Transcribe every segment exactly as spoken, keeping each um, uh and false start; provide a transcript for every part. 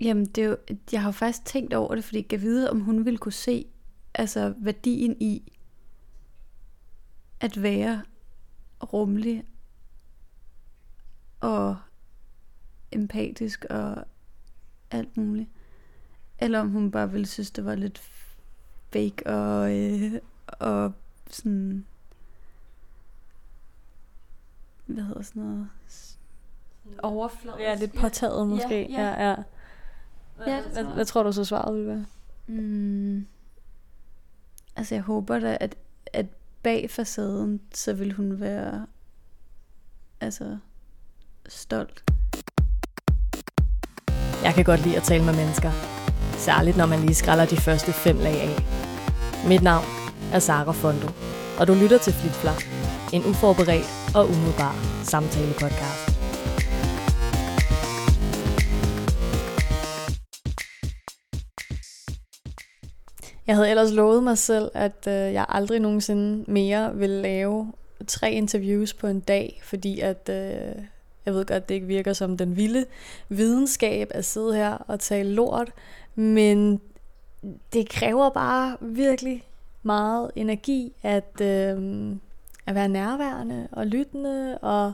Jamen, det er jo, jeg har jo faktisk tænkt over det, fordi jeg kan vide, om hun ville kunne se altså værdien i at være rummelig og empatisk og alt muligt. Eller om hun bare ville synes, det var lidt fake og, øh, og sådan... Hvad hedder sådan noget? Overfladisk. Ja, lidt påtaget måske. Ja, ja. ja, ja. Hvad, hvad, hvad tror du så svaret ville være? Mm. Altså jeg håber da, at, at bag facaden, så vil hun være altså stolt. Jeg kan godt lide at tale med mennesker. Særligt når man lige skræller de første fem lag af. Mit navn er Sara Fondo, og du lytter til FlipFlap, en uforberedt og umiddelbar samtale-podcast. Jeg havde ellers lovet mig selv, at øh, jeg aldrig nogensinde mere ville lave tre interviews på en dag, fordi at, øh, jeg ved godt, det ikke virker som den vilde videnskab at sidde her og tale lort, men det kræver bare virkelig meget energi at, øh, at være nærværende og lyttende, og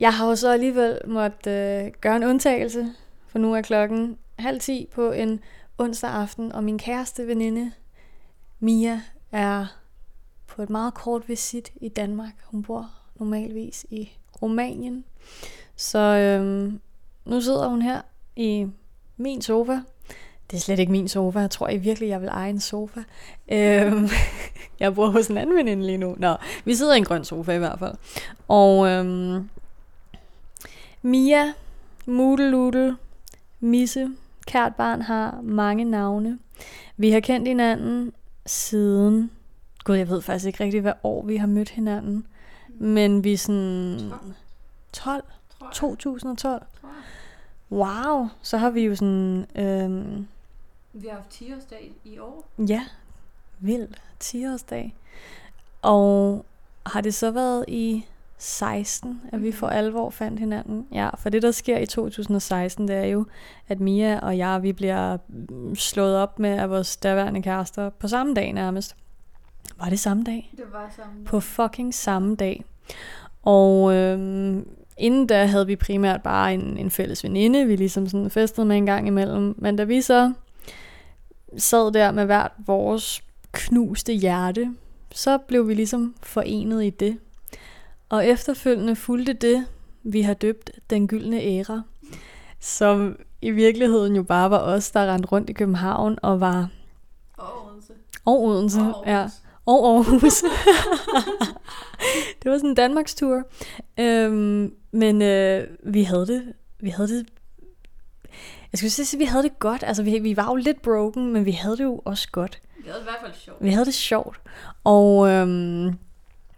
jeg har jo så alligevel måttet øh, gøre en undtagelse, for nu er klokken halv ti på en onsdag aften, og min kæreste veninde Mia er på et meget kort visit i Danmark. Hun bor normalvis i Romanien. Så øhm, nu sidder hun her i min sofa. Det er slet ikke min sofa. Jeg tror I virkelig, jeg vil eje en sofa. Øhm, jeg bor hos en anden veninde lige nu. Nå, vi sidder i en grøn sofa i hvert fald. Og øhm, Mia, Mudeludel, Misse, kært barn har mange navne. Vi har kendt hinanden siden... Gud, jeg ved faktisk ikke rigtig, hvad år vi har mødt hinanden. Men vi er sådan... tolv to tusind og tolv Wow, så har vi jo sådan... Øhm... Vi har haft ti-årsdag i år. Ja, vildt ti-årsdag. Og har det så været i... seksten, at vi for alvor fandt hinanden. Ja, for det der sker i to tusind og seksten, det er jo, at Mia og jeg, vi bliver slået op med af vores daværende kærester på samme dag nærmest. Var det samme dag? Det var samme dag. På fucking samme dag. Og øhm, inden da havde vi primært bare en, en fælles veninde, vi ligesom sådan festede med en gang imellem. Men da vi så sad der med hvert vores knuste hjerte, så blev vi ligesom forenet i det. Og efterfølgende fulgte det, vi har døbt den gyldne æra, som i virkeligheden jo bare var os, der rendte rundt i København og var... Og Odense. Og Odense, og Aarhus. Ja. Og Aarhus. Det var sådan en Danmarks tur. Øhm, men øh, vi havde det... Vi havde det... Jeg skulle sige, at vi havde det godt. Altså, vi, vi var jo lidt broken, men vi havde det jo også godt. Vi havde det i hvert fald sjovt. Vi havde det sjovt. Og... Øhm,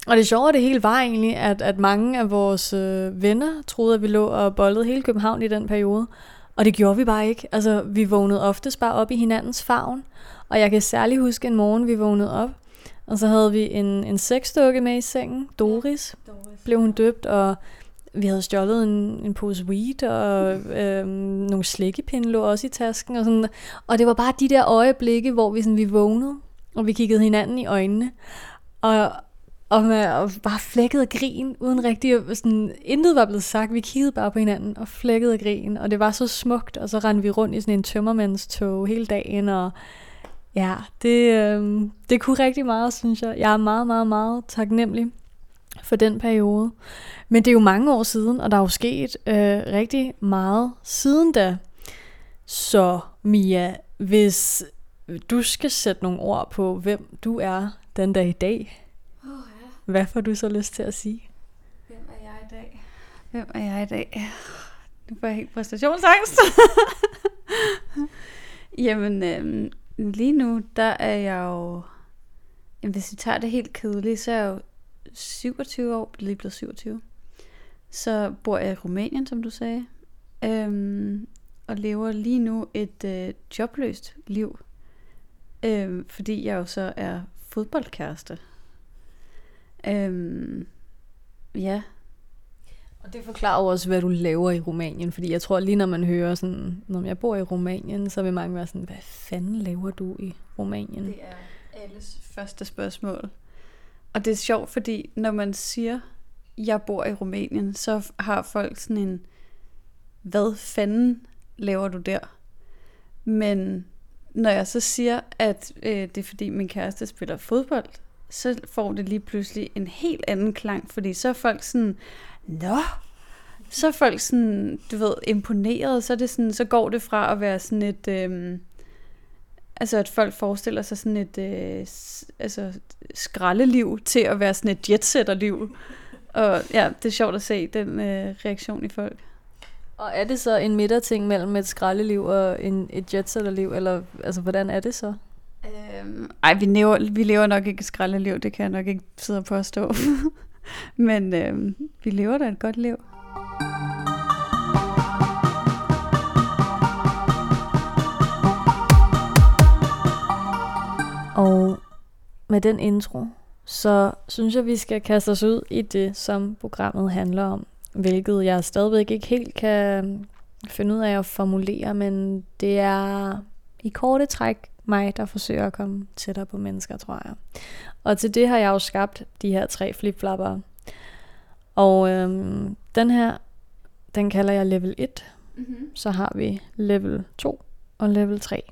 Og det sjove af det hele var egentlig, at, at mange af vores øh, venner troede, at vi lå og bollede hele København i den periode. Og det gjorde vi bare ikke. Altså, vi vågnede oftest bare op i hinandens favn. Og jeg kan særlig huske en morgen, vi vågnede op. Og så havde vi en, en sexdukke med i sengen. Doris, ja, Doris blev hun døbt, og vi havde stjålet en, en pose weed, og øh, nogle slikkepinde lå også i tasken. Og, sådan. Og det var bare de der øjeblikke, hvor vi, sådan, vi vågnede, og vi kiggede hinanden i øjnene. Og... Og, med, og bare flækkede og grin, uden rigtig, sådan, intet var blevet sagt. Vi kiggede bare på hinanden og flækkede og grin, og det var så smukt, og så rendte vi rundt i sådan en tømmermandstog hele dagen, og ja, det, øh, det kunne rigtig meget, synes jeg. Jeg er meget, meget, meget taknemmelig for den periode. Men det er jo mange år siden, og der er jo sket øh, rigtig meget siden da. Så Mia, hvis du skal sætte nogle ord på, hvem du er den dag i dag... Hvad får du så lyst til at sige? Hvem er jeg i dag? Hvem er jeg i dag? Nu får jeg helt præstationsangst. Jamen, øhm, lige nu, der er jeg jo... Jamen, hvis vi tager det helt kedeligt, så er jeg jo syvogtyve år, lige blevet syvogtyve. Så bor jeg i Rumænien, som du sagde. Øhm, og lever lige nu et øh, jobløst liv. Øhm, fordi jeg jo så er fodboldkæreste. Øhm, ja. Og det forklarer også, hvad du laver i Romanien, fordi jeg tror lige når man hører sådan, når jeg bor i Romanien, så vil mange være sådan, hvad fanden laver du i Romanien? Det er alles første spørgsmål. Og det er sjovt, fordi når man siger, jeg bor i Rumænien, så har folk sådan en, hvad fanden laver du der? Men når jeg så siger, at øh, det er fordi min kæreste spiller fodbold, så får det lige pludselig en helt anden klang, fordi så er folk sådan, nå, så er folk sådan, du ved, imponeret, så, er det sådan, så går det fra at være sådan et, øh, altså at folk forestiller sig sådan et øh, altså, skraldeliv til at være sådan et jetsetterliv. Og ja, det er sjovt at se den øh, reaktion i folk. Og er det så en midterting mellem et skraldeliv og en, et jetsetterliv, eller altså, hvordan er det så? Øhm, ej, vi lever, vi lever nok ikke et skraldeliv, det kan jeg nok ikke sidde og påstå. Men øh, vi lever da et godt liv. Og med den intro, så synes jeg, vi skal kaste os ud i det, som programmet handler om. Hvilket jeg stadigvæk ikke helt kan finde ud af at formulere, men det er i korte træk mig, der forsøger at komme tættere på mennesker, tror jeg. Og til det har jeg jo skabt de her tre flipflapper. Og øhm, den her, den kalder jeg level et. Mm-hmm. Så har vi level to og level tre.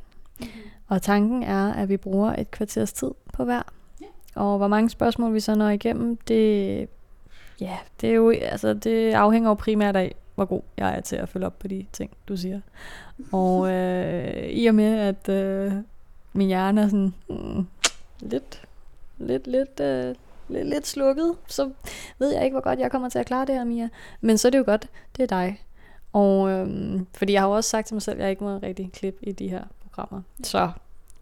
Mm-hmm. Og tanken er, at vi bruger et kvarters tid på hver. Og hvor mange spørgsmål vi så når igennem, det, ja, det, er jo, altså, det afhænger jo primært af, hvor god jeg er til at følge op på de ting, du siger. Og øh, i og med, at øh, min hjerne er sådan mm, lidt, lidt, lidt, øh, lidt, lidt slukket, så ved jeg ikke, hvor godt jeg kommer til at klare det her, Mia. Men så er det jo godt, det er dig. Og, øh, fordi jeg har også sagt til mig selv, at jeg ikke må rigtig klippe i de her programmer. Så...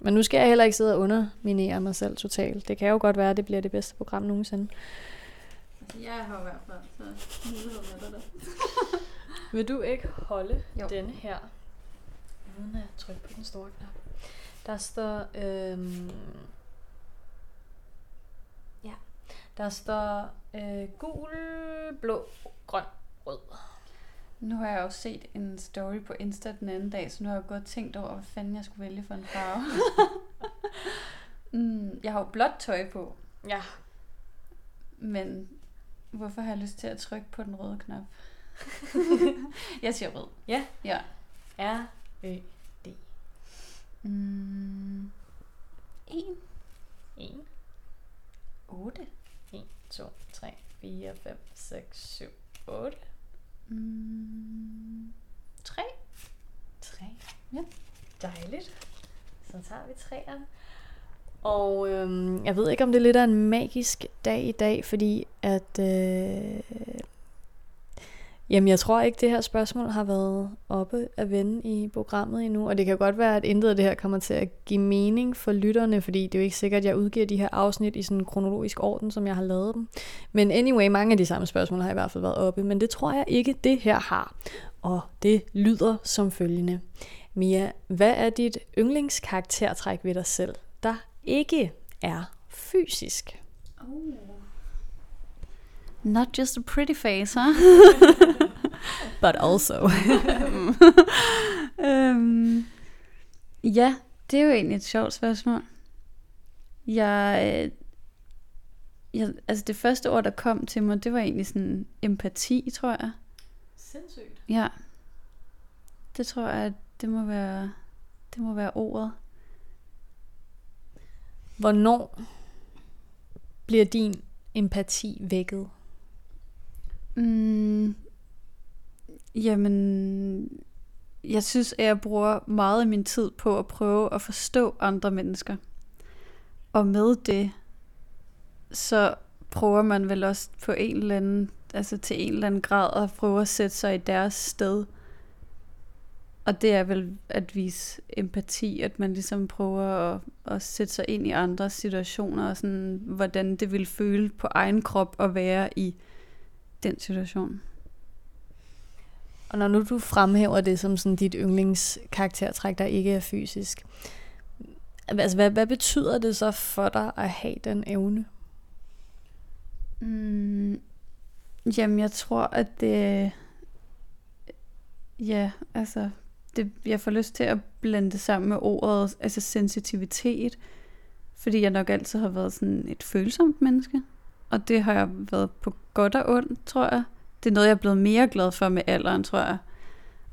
Men nu skal jeg heller ikke sidde og underminere mig selv totalt. Det kan jo godt være, at det bliver det bedste program nogensinde. Jeg har i hvert fald så mulighed med dig. Vil du ikke holde jo. Denne her? Uden at trykke på den store knap. Der står... Øhm, ja. Der står øh, gul, blå, grøn, rød. Nu har jeg også set en story på Insta den anden dag, så nu har jeg godt tænkt over, hvad fanden jeg skulle vælge for en farve. mm, jeg har jo blåt tøj på. Ja. Men hvorfor har jeg lyst til at trykke på den røde knap? Jeg siger rød. Ja. Ja. R-Ø-D. Mm. En. En. Otte. En, to, tre, fire, fem, seks, syv, otte. Mm, tre. Tre. Ja. Dejligt. Så tager vi træerne. Og øhm, jeg ved ikke, om det er lidt af en magisk dag i dag, fordi at... Øh, jamen, jeg tror ikke, det her spørgsmål har været oppe at vende i programmet endnu. Og det kan godt være, at intet af det her kommer til at give mening for lytterne, fordi det er jo ikke sikkert, at jeg udgiver de her afsnit i sådan en kronologisk orden, som jeg har lavet dem. Men anyway, mange af de samme spørgsmål har i hvert fald været oppe, men det tror jeg ikke, det her har. Og det lyder som følgende. Mia, hvad er dit yndlingskaraktertræk ved dig selv, der ikke er fysisk? Oh. Not just a pretty face, huh? But also. øhm, ja, det er jo egentlig et sjovt spørgsmål. Jeg, jeg, altså det første ord, der kom til mig, det var egentlig sådan empati, tror jeg. Sindssygt. Ja. Det tror jeg, at det må være, det må være ordet. Hvornår bliver din empati vækket? Mm, jamen, jeg synes, at jeg bruger meget af min tid på at prøve at forstå andre mennesker. Og med det, så prøver man vel også på en eller anden, altså til en eller anden grad, at prøve at sætte sig i deres sted. Og det er vel at vise empati, at man ligesom prøver at, at sætte sig ind i andres situationer, og sådan, hvordan det vil føle på egen krop at være i den situation. Og når nu du fremhæver det som sådan dit yndlingskaraktertræk, der ikke er fysisk, altså hvad, hvad betyder det så for dig at have den evne? Mm, Jamen, jeg tror, at det... Ja, altså... Det, jeg får lyst til at blande det sammen med ordet, altså sensitivitet. Fordi jeg nok altid har været sådan et følsomt menneske. Og det har jeg været på godt og ondt, tror jeg. Det er noget, jeg er blevet mere glad for med alderen, tror jeg.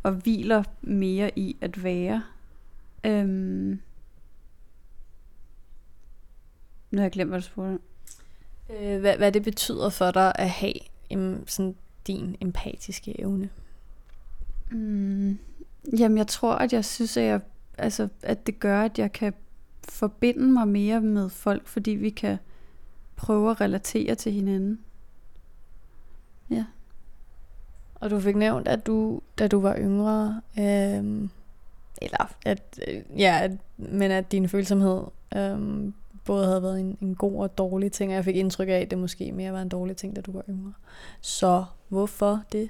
Og hviler mere i at være. Øhm... Nu har jeg glemt, hvad du spurgte. Øh, hvad, hvad det betyder for dig at have em, sådan din empatiske evne? Mm, jamen, jeg tror, at jeg synes, at, jeg, altså, at det gør, at jeg kan forbinde mig mere med folk, fordi vi kan prøve at relatere til hinanden. Ja. Og du fik nævnt, at du, da du var yngre, øhm, eller at, ja, at, men at din følsomhed øhm, både havde været en, en god og dårlig ting, og jeg fik indtryk af, at det måske mere var en dårlig ting, da du var yngre. Så hvorfor det?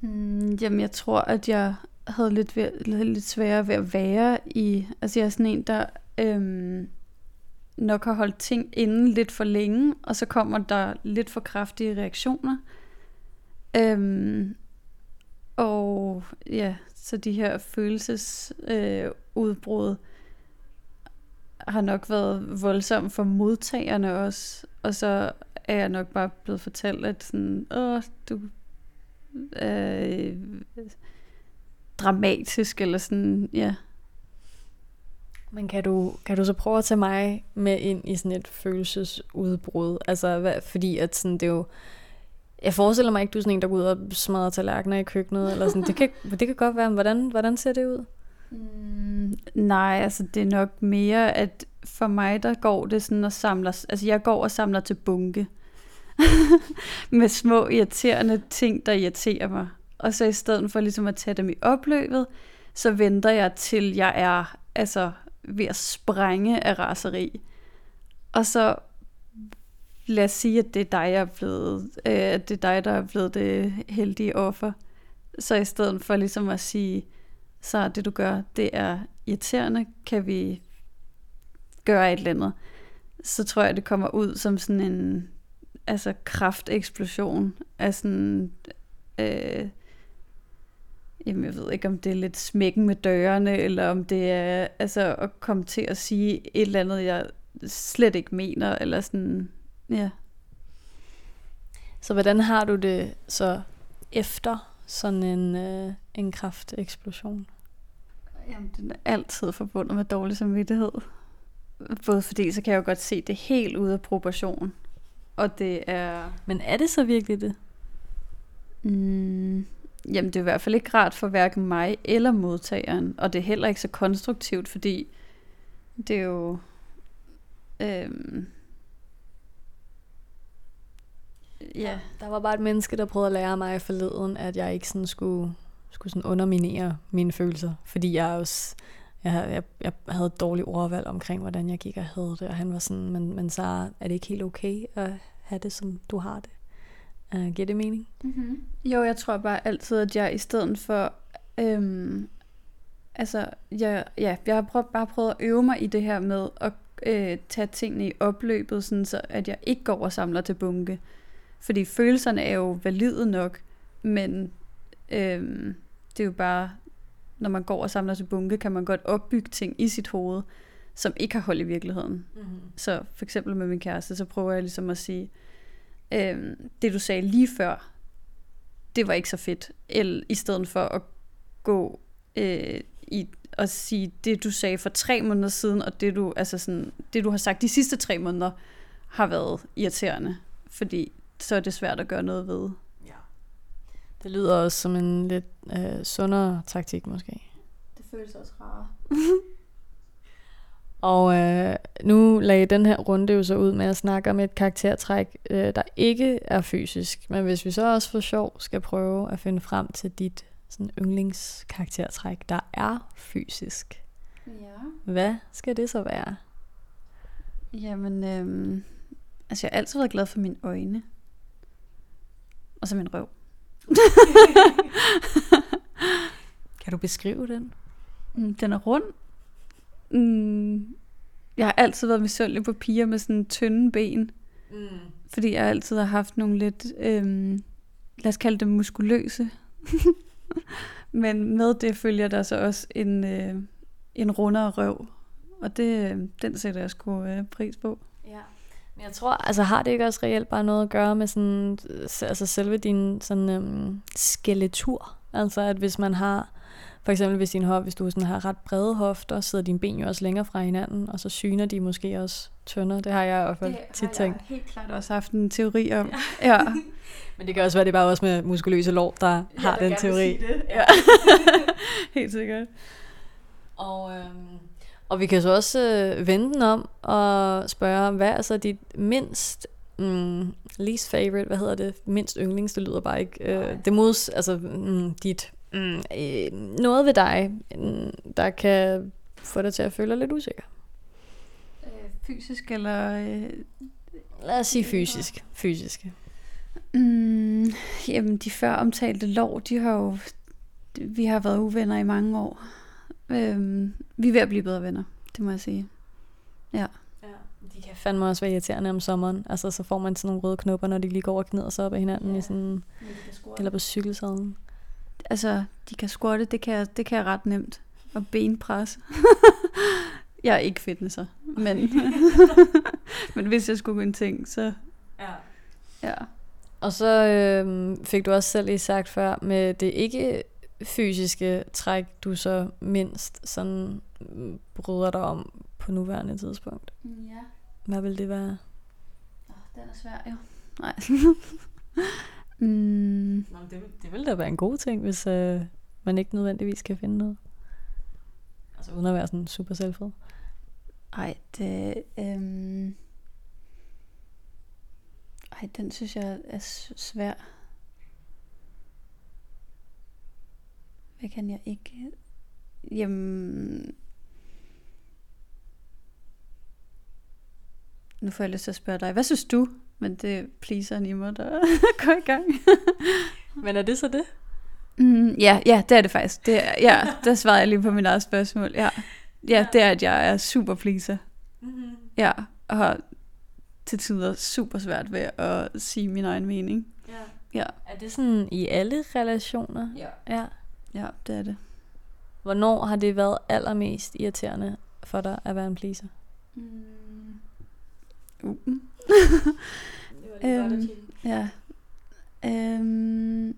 Mm, jamen, jeg tror, at jeg havde lidt, ved, lidt sværere ved at være i... Altså, jeg er sådan en, der øhm, nok har holdt ting inde lidt for længe, og så kommer der lidt for kraftige reaktioner. Øhm, og ja, så de her følelsesudbrud... Øh, har nok været voldsom for modtagerne også, og så er jeg nok bare blevet fortalt, at sådan, åh, du er dramatisk, eller sådan, ja. Men kan du, kan du så prøve at tage mig med ind i sådan et følelsesudbrud? Altså, hvad, fordi at sådan, det er jo, jeg forestiller mig ikke, du er sådan en, der går ud og smadrer tallerkener i køkkenet, eller sådan, det kan, det kan godt være, men hvordan, hvordan ser det ud? Mm, nej, altså det er nok mere, at for mig, der går det sådan og samler, altså jeg går og samler til bunke med små irriterende ting, der irriterer mig. Og så i stedet for ligesom at tage dem i opløbet, så venter jeg til, jeg er altså ved at sprænge af raseri. Og så lad os sige, at det er dig, jeg er blevet, øh, at det er dig, der er blevet det heldige offer. Så i stedet for ligesom at sige, så det du gør, det er irriterende, kan vi gøre et eller andet, så tror jeg, det kommer ud som sådan en altså krafteksplosion af sådan øh, jamen jeg ved ikke, om det er lidt smækken med dørene, eller om det er altså at komme til at sige et eller andet, jeg slet ikke mener, eller sådan, ja. Så hvordan har du det så efter sådan en, øh, en krafteksplosion? Jamen, den er altid forbundet med dårlig samvittighed. Både fordi, så kan jeg jo godt se det helt ude af proportion. Og det er... Men er det så virkelig det? Mm, jamen, det er i hvert fald ikke rart for hverken mig eller modtageren. Og det er heller ikke så konstruktivt, fordi det er jo... Øhm Ja, der var bare et menneske, der prøvede at lære mig forleden, at jeg ikke sådan skulle, skulle sådan underminere mine følelser. Fordi jeg også jeg, jeg, jeg havde et dårligt ordvalg omkring, hvordan jeg gik og havde det. Og han var sådan, men, men Sara, er det ikke helt okay at have det, som du har det? Uh, giver det mening? Mm-hmm. Jo, jeg tror bare altid, at jeg i stedet for... Øhm, altså, jeg, ja, jeg har prøvet, bare prøvet at øve mig i det her med at øh, tage tingene i opløbet, sådan så at jeg ikke går og samler til bunke. Fordi følelserne er jo valide nok, men øhm, det er jo bare, når man går og samler til bunke, kan man godt opbygge ting i sit hoved, som ikke har hold i virkeligheden. Mm-hmm. Så for eksempel med min kæreste, så prøver jeg ligesom at sige, øhm, det du sagde lige før, det var ikke så fedt. Eller i stedet for at gå øh, i og sige, det du sagde for tre måneder siden, og det du, altså sådan, det du har sagt de sidste tre måneder, har været irriterende. Fordi... så er det svært at gøre noget ved. Ja. Det lyder også som en lidt øh, sundere taktik måske. Det føles også rarere. Og øh, nu lagde den her runde jo så ud med at snakke om et karaktertræk, øh, der ikke er fysisk. Men hvis vi så også for sjov skal prøve at finde frem til dit sådan, yndlingskaraktertræk, der er fysisk. Ja. Hvad skal det så være? Jamen, øh, altså jeg har altid været glad for mine øjne. Og så min røv. Kan du beskrive den? Den er rund. Jeg har altid været misundelig på piger med sådan tynde ben. Mm. Fordi jeg altid har haft nogle lidt, øhm, lad os kalde dem muskuløse. Men med det følger der så også en, øh, en rundere røv. Og det, øh, den sætter jeg sgu øh, pris på. Ja. Men jeg tror, altså har det ikke også reelt bare noget at gøre med sådan, altså selve din sådan, øhm, skeletur? Altså at hvis man har... For eksempel hvis, din hof, hvis du sådan har ret brede hofter, sidder dine ben jo også længere fra hinanden, og så syner de måske også tyndere. Det har jeg i hvert fald tit tænkt. Det har helt klart også haft en teori om. Ja. Ja. Men det kan også være, det bare også med muskuløse lår, der ja, har der den teori. Det. Ja. Helt sikkert. Og, øhm, og vi kan så også øh, vende den om og spørge, hvad er så dit mindst... Mm, least favorite, hvad hedder det? Mindst yndlings, det lyder bare ikke. Øh, det mods, altså mm, dit... Mm, øh, noget ved dig, der kan få dig til at føle dig lidt usikker. Øh, fysisk eller... Øh, Lad os sige fysisk. Fysisk. Mm, jamen, de før omtalte lår, de har jo... Vi har været uvenner i mange år. Øh, vi er ved at blive bedre venner, det må jeg sige. Ja. Ja. De kan fandme også være irriterende om sommeren. Altså, så får man sådan nogle røde knopper, når de lige går og knider sig op ad hinanden. Ja. I sådan, eller på cykelsadlen. Altså, de kan squatte, det kan jeg, det kan jeg ret nemt. Og benpres. Jeg er ikke fitnesser, men, men hvis jeg skulle en ting, så... Ja. Ja. Og så øh, fik du også selv lige sagt før, med det ikke fysiske træk, du så mindst sådan bryder dig om på nuværende tidspunkt. Ja. Hvad vil det være? Oh, den er svær, jo. Nej. Mm. Nå, det, det ville da være en god ting, hvis øh, man ikke nødvendigvis kan finde noget. Altså uden at være sådan super selvfed. Ej, det... Øhm... Ej, den synes jeg er svær. Hvad kan jeg ikke... Jamen... Nu får jeg lyst til at spørge dig, hvad synes du? Men det pleaseren i mig, der går i gang. Men er det så det? Mm, ja, ja, det er det faktisk. Det er, ja, der svarede jeg lige på mit eget spørgsmål. Ja, ja, det er, at jeg er super pleaser. Mm-hmm. Ja, og har til tider super svært ved at sige min egen mening. Ja. Ja. Er det sådan i alle relationer? Ja. Ja. Ja, det er det. Hvornår har det været allermest irriterende for dig at være en pleaser? Mm. Uh. Det var øhm, ja. øhm,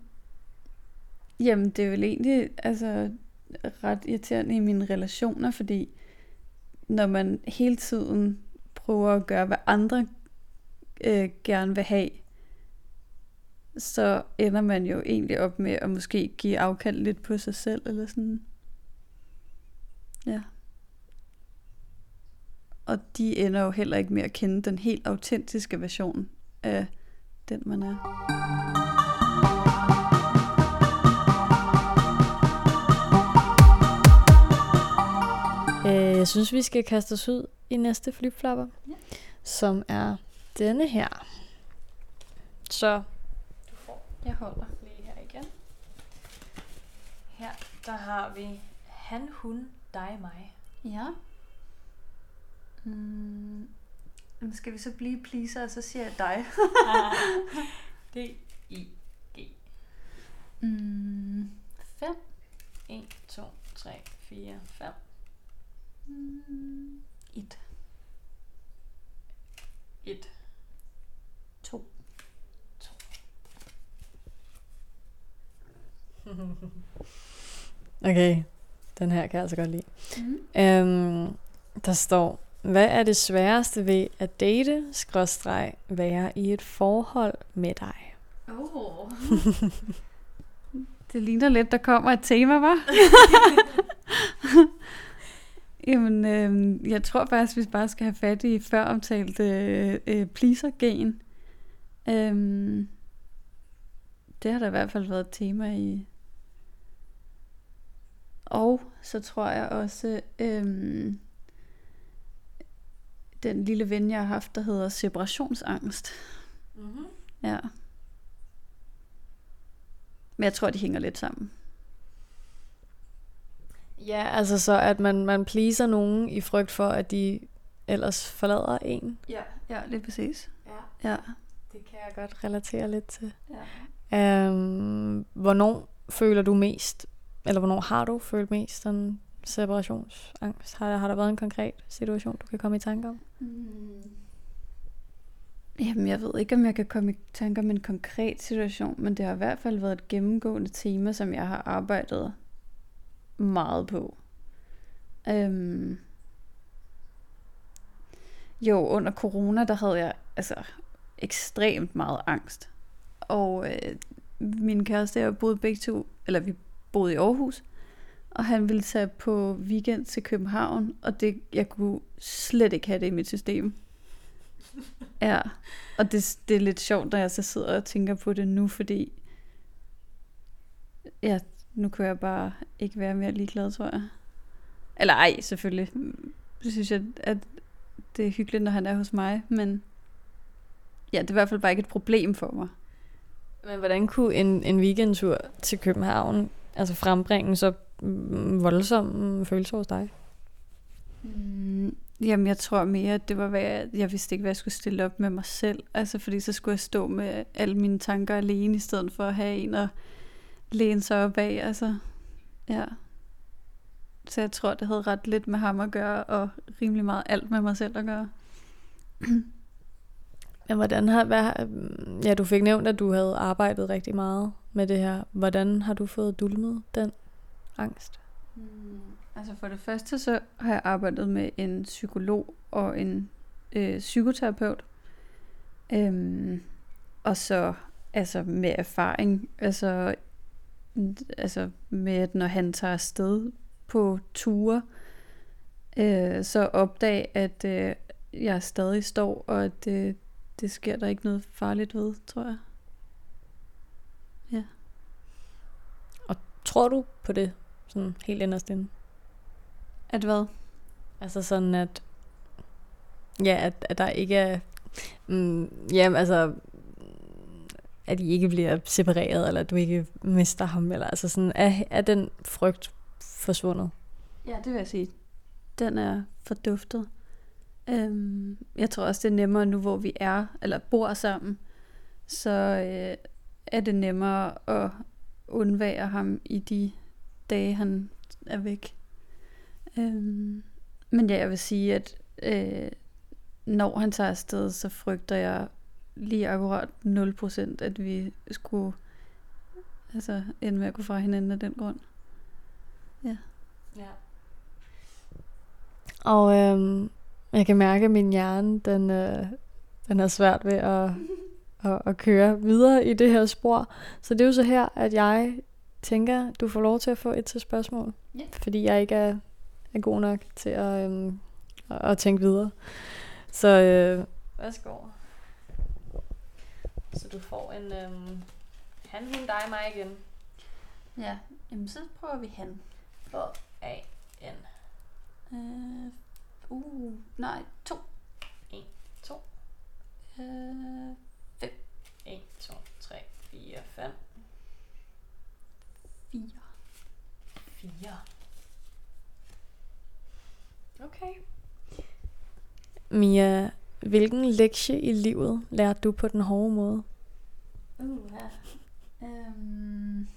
Jamen det er vel egentlig altså ret irriterende i mine relationer, fordi når man hele tiden prøver at gøre, hvad andre øh, gerne vil have, så ender man jo egentlig op med at måske give afkald lidt på sig selv eller sådan. Ja. Og de ender jo heller ikke med at kende den helt autentiske version af den, man er. Jeg synes, vi skal kaste os ud i næste flipflapper, ja. Som er denne her. Så du får. Jeg holder lige her igen. Her, der har vi han, hun, dig, mig. Ja. Hmm. Skal vi så blive pleaser, og så siger jeg dig. D I G fem en, to, tre, fire, fem et et to to. Okay, den her kan jeg altså godt lide. Mm. øhm, Der står: hvad er det sværeste ved at date, skråstreg, være i et forhold med dig? Oh. Det ligner lidt, der kommer et tema, hva'? Jamen, øh, jeg tror faktisk, vi bare skal have fat i føromtalte øh, pleaser-gen. Øh, det har der i hvert fald været et tema i. Og så tror jeg også... Øh, den lille ven, jeg har haft, der hedder separationsangst. Mm-hmm. Ja. Men jeg tror, de hænger lidt sammen. Ja, altså så, at man, man pleaser nogen i frygt for, at de ellers forlader en. Ja, ja, lidt præcis. Ja. Ja. Det kan jeg godt relatere lidt til. Ja. Øhm, hvornår føler du mest, eller hvornår har du følt mest sådan separationsangst? Har, har der været en konkret situation, du kan komme i tanke om? Mm. Jamen, jeg ved ikke, om jeg kan komme i tanke om en konkret situation, men det har i hvert fald været et gennemgående tema, som jeg har arbejdet meget på. Øhm. Jo, under corona, der havde jeg altså ekstremt meget angst. Og øh, min kæreste og jeg boede begge to, eller vi boede i Aarhus, og han ville tage på weekend til København, og det, jeg kunne slet ikke have det i mit system. Ja, og det, det er lidt sjovt, når jeg så sidder og tænker på det nu, fordi ja, nu kunne jeg bare ikke være mere ligeglad, tror jeg. Eller ej, selvfølgelig. Det synes jeg, at det er hyggeligt, når han er hos mig, men ja, det er i hvert fald bare ikke et problem for mig. Men hvordan kunne en, en weekendtur til København altså frembringe så voldsomme følelser hos dig? Mm. Jamen, jeg tror mere, at det var, hvad jeg, jeg vidste ikke, hvad jeg skulle stille op med mig selv. Altså, fordi så skulle jeg stå med alle mine tanker alene, i stedet for at have en og læne sig op af. Altså, ja. Så jeg tror, det havde ret lidt med ham at gøre, og rimelig meget alt med mig selv at gøre. Men hvordan har... Hvad, ja, du fik nævnt, at du havde arbejdet rigtig meget med det her. Hvordan har du fået dulmet den angst? Mm. Altså for det første, så har jeg arbejdet med en psykolog og en øh, psykoterapeut. Øhm, og så altså med erfaring. Altså, altså med, at når han tager afsted på ture, øh, så opdag, at øh, jeg stadig står, og at øh, det sker der ikke noget farligt ved, tror jeg. Ja. Og tror du på det? Sådan helt inderst inde? At hvad? Altså sådan, at... Ja, at, at der ikke er... Mm, jamen, altså... At I ikke bliver separeret, eller at du ikke mister ham, eller altså sådan... Er, er den frygt forsvundet? Ja, det vil jeg sige. Den er forduftet. Øhm, jeg tror også, det er nemmere nu, hvor vi er, eller bor sammen. Så øh, er det nemmere at undvære ham i de dage, han er væk. Øhm, men ja, jeg vil sige, at øh, når han tager afsted, så frygter jeg lige akkurat nul procent, at vi skulle altså ende med at gå fra hinanden af den grund. Ja. Ja. Og øhm, jeg kan mærke, at min hjerne, den, øh, den er svært ved at, at, at køre videre i det her spor. Så det er jo så her, at jeg tænker, du får lov til at få et til spørgsmål. Yeah. Fordi jeg ikke er er god nok til at, øhm, at tænke videre. Så øh, værsgo. Så du får en øhm, han, hun, dig, mig igen. Ja, jamen så prøver vi han. H-A-N. Uh, uh, nej, to. En, to. Uh, fem. En, to, tre, fire, fem. Fire. Fire. Okay. Mia, hvilken lektie i livet lærte du på den hårde måde? Uh, ja. Um.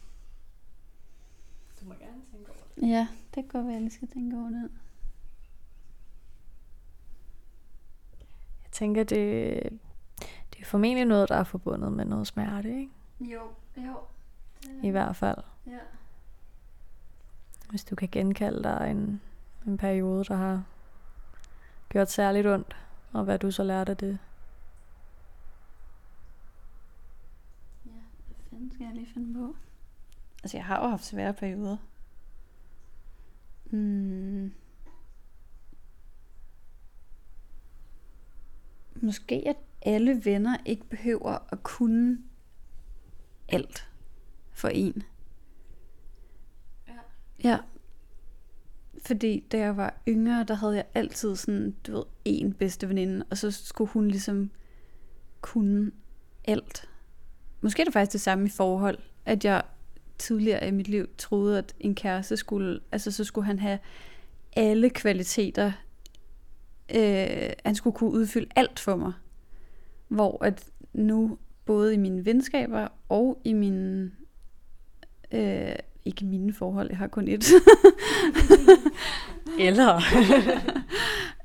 Du må gerne tænke over det. Ja, det kan godt være, at jeg skal tænke over det. Jeg tænker, det, det er formentlig noget, der er forbundet med noget smerte, ikke? Jo, jo. I hvert fald. Ja. Hvis du kan genkalde dig en... en periode, der har gjort særligt ondt, og hvad du så lærte af det. Ja, hvad fanden skal jeg lige finde på? Altså, jeg har jo haft svære perioder. Mm. Måske, at alle venner ikke behøver at kunne alt for en. Ja. Ja. Fordi da jeg var yngre, der havde jeg altid sådan, du ved, én bedste veninde, og så skulle hun ligesom kunne alt. Måske er det faktisk det samme i forhold, at jeg tidligere i mit liv troede, at en kæreste skulle, altså så skulle han have alle kvaliteter. Øh, han skulle kunne udfylde alt for mig. Hvor at nu både i mine venskaber og i mine øh, ikke mine forhold, jeg har kun et. Eller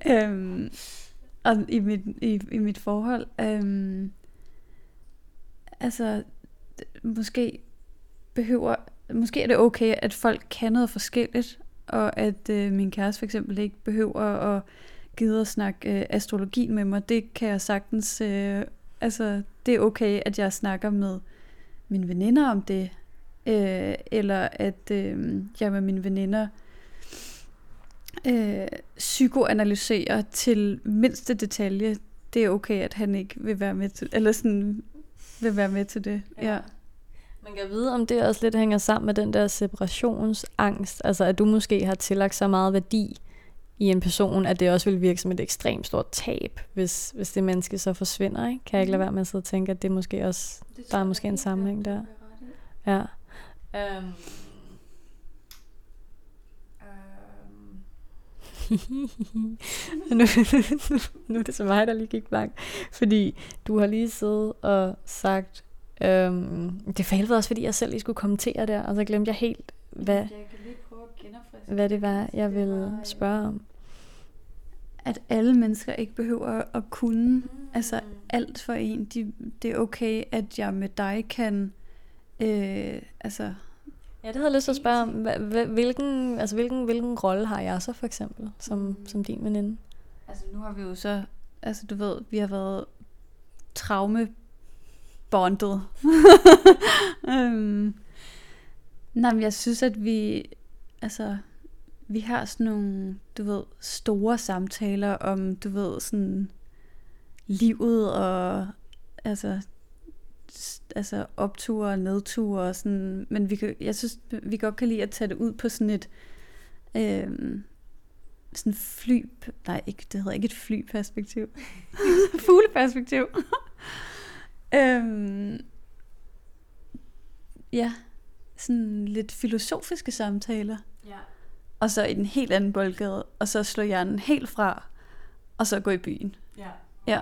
øhm, og i mit, i, i mit forhold øhm, altså måske behøver måske er det okay, at folk kan noget forskelligt, og at øh, min kæreste for eksempel ikke behøver at gide at snakke øh, astrologi med mig. Det kan jeg sagtens øh, altså det er okay, at jeg snakker med mine veninder om det, øh, eller at øh, jeg med mine veninder øh, psykoanalyserer til mindste detalje. Det er okay, at han ikke vil være med til, eller sådan vil være med til det. Ja. Man kan vide, om det også lidt hænger sammen med den der separationsangst, altså at du måske har tillagt så meget værdi i en person, at det også vil virke som et ekstremt stort tab, hvis, hvis det menneske så forsvinder, ikke? Kan jeg ikke lade være med at sidde og tænke, at det måske også, det der er måske en sammenhæng der. Ja. Um. nu, nu, nu er det så mig, der lige gik blank, fordi du har lige siddet og sagt, øhm, det faldt også, fordi jeg selv lige skulle kommentere der, og så glemte jeg helt, hvad, jeg kan lige prøve at genopfriske, hvad det var, jeg ville spørge om. At alle mennesker ikke behøver at kunne mm. altså alt for en. De, det er okay, at jeg med dig kan øh, altså. Ja, det havde jeg lyst til at spørge om. Hvilken, altså, hvilken, hvilken rolle har jeg så for eksempel, som, mm. som din veninde? Altså nu har vi jo så, altså du ved, vi har været traumebondet. øhm. Nej, men jeg synes, at vi, altså, vi har sådan nogle, du ved, store samtaler om, du ved, sådan livet og, altså, altså opture og nedture og sådan, men vi kan, jeg synes vi godt kan lide at tage det ud på sådan et øhm, sådan fly, nej ikke, det hedder ikke et flyperspektiv, fugleperspektiv. øhm, ja, sådan lidt filosofiske samtaler, ja. Og så i den helt anden boldgade, og så slå hjernen helt fra, og så gå i byen. Ja, ja.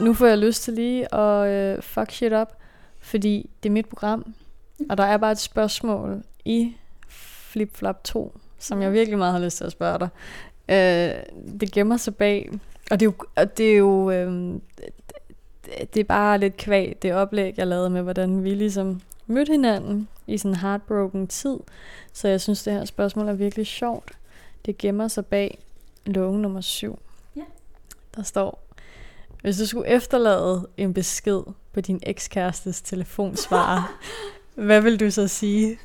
Nu får jeg lyst til lige at øh, fuck shit up, fordi det er mit program, og der er bare et spørgsmål i FlipFlap to, som jeg virkelig meget har lyst til at spørge dig. Øh, det gemmer sig bag, og det er jo, og det, er jo øh, det, det er bare lidt kvad, det oplæg, jeg lavede med, hvordan vi ligesom mødte hinanden i sådan en heartbroken tid. Så jeg synes, det her spørgsmål er virkelig sjovt. Det gemmer sig bag lunge nummer syv. Ja. Der står: hvis du skulle efterlade en besked på din ekskærestes telefonsvarer, hvad vil du så sige?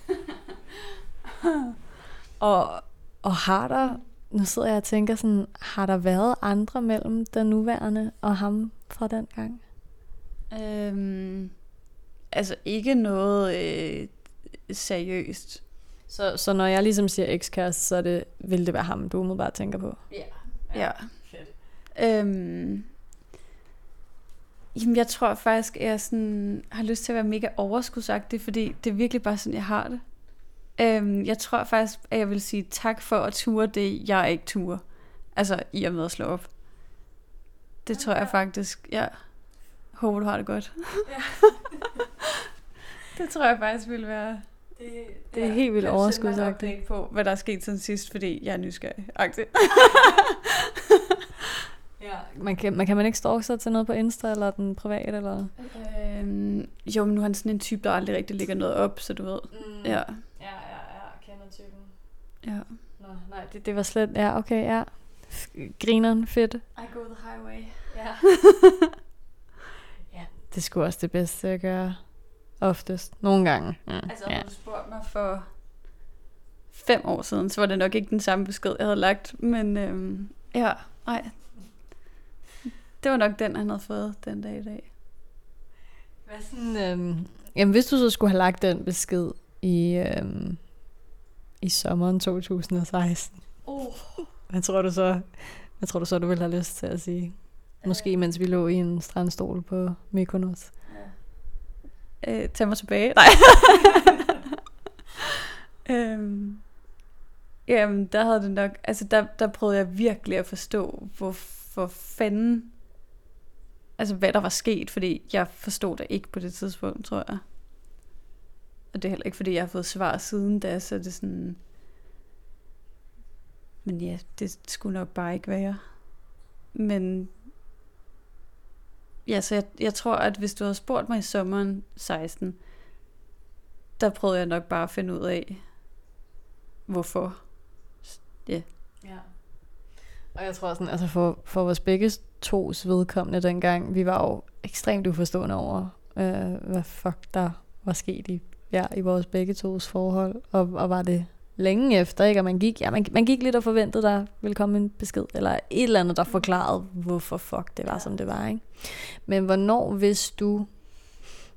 og, og har der, nu sidder jeg og tænker sådan, har der været andre mellem den nuværende og ham fra den gang? Øhm, altså ikke noget øh, seriøst. Så, så når jeg ligesom siger ekskæreste, så er det, vil det være ham, du umiddelbart tænker på? Ja. Ja. Ja. Øhm... Jamen, jeg tror faktisk, at jeg sådan har lyst til at være mega overskudsagtig, fordi det er virkelig bare sådan, jeg har det. Øhm, jeg tror faktisk, at jeg vil sige tak for at ture det, jeg ikke ture. Altså, i og med at slå op. Det okay. Tror jeg faktisk, ja. Håber, du har det godt. Ja. Det tror jeg faktisk ville være. Det, det, det er helt vildt overskudsagtigt. På, hvad der er sket siden sidst, fordi jeg er nysgerrig-agtig. Ja, man kan, man kan man ikke stalke sig til noget på Insta eller den private eller? Øhm, jo, men nu er han sådan en type, der aldrig rigtig lægger noget op, så du ved. Mm. Ja. Ja, ja, ja, kender typen. Ja. Nå, nej, det, det var slet, ja, okay, ja. Grineren, fedt. I go the highway. Ja. Ja, det skulle også det bedste at gøre. Oftest, nogle gange. Mm. Altså, når ja. Du spurgte mig for fem år siden, så var det nok ikke den samme besked, jeg havde lagt, men øhm, ja, nej. Det var nok den, han havde fået den dag i dag. Hvad sådan, øhm, jamen, hvis du så skulle have lagt den besked i, øhm, i sommeren to tusind og seksten, oh. hvad, tror du så, hvad tror du så, du ville have lyst til at sige? Måske øh. mens vi lå i en strandstol på Mykonos. Ja. Øh, tag mig tilbage. Nej. øhm, Jamen, der havde det nok... Altså, der, der prøvede jeg virkelig at forstå, hvorfor fanden... Altså, hvad der var sket, fordi jeg forstod det ikke på det tidspunkt, tror jeg. Og det er heller ikke, fordi jeg har fået svar siden da, så det er sådan... Men ja, det skulle nok bare ikke være. Men... Ja, så jeg, jeg tror, at hvis du havde spurgt mig i sommeren seksten, der prøvede jeg nok bare at finde ud af, hvorfor. Ja. Ja. Og jeg tror sådan, altså for, for vores begge tos vedkommende dengang, vi var jo ekstremt uforstående over, øh, hvad fuck der var sket i, ja, i vores begge tos forhold, og, og var det længe efter, ikke? Og man gik, ja, man, man gik lidt og forventede, der ville komme en besked, eller et eller andet, der forklarede, hvorfor fuck det var, ja. Som det var, ikke? Men hvornår vidste du,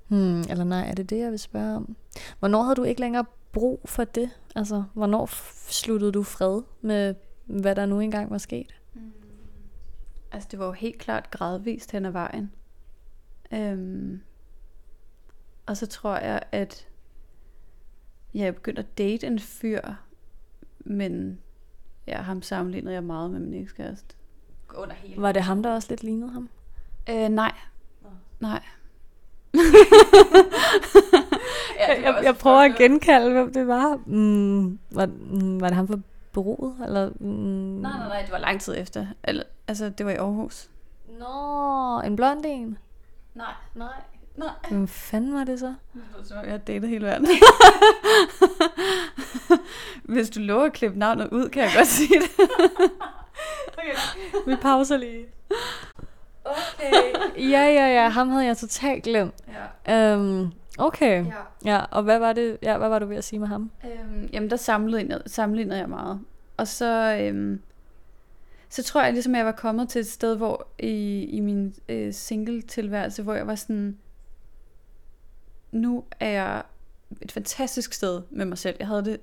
hmm, eller nej, er det det, jeg vil spørge om? Hvornår havde du ikke længere brug for det? Altså, hvornår f- sluttede du fred med, hvad der nu engang var sket? Mm. Altså, det var jo helt klart gradvist hen ad vejen. Øhm. Og så tror jeg, at ja, jeg begyndte at date en fyr, men ja, ham sammenlignede jeg meget med min ekskæreste. Var det ham, der også lidt lignede ham? Øh, nej. Nå. Nej. ja, jeg, jeg, jeg prøver at genkalde, hvem det var. Mm, var, mm, var det ham fra bureauet? Eller, mm, nej, nej, nej, det var lang tid efter. Eller, altså, det var i Aarhus. Nå, en blond en? Nej, nej. Nej. Hvem fanden var det så? Jeg har datet hele verden. Hvis du lover at klippe navnet ud, kan jeg godt sige det. Okay, vi pauser lige. Okay. Ja, ja, ja, ham havde jeg totalt glemt. Ja. Øhm, okay. Ja. Ja, og hvad var det? Ja, hvad var du ved at sige med ham? Øhm, jamen der sammenlignede, sammenlignede jeg meget. Og så øhm, så tror jeg ligesom, at jeg var kommet til et sted, hvor i i min øh, single-tilværelse, hvor jeg var sådan, nu er jeg et fantastisk sted med mig selv. Jeg havde det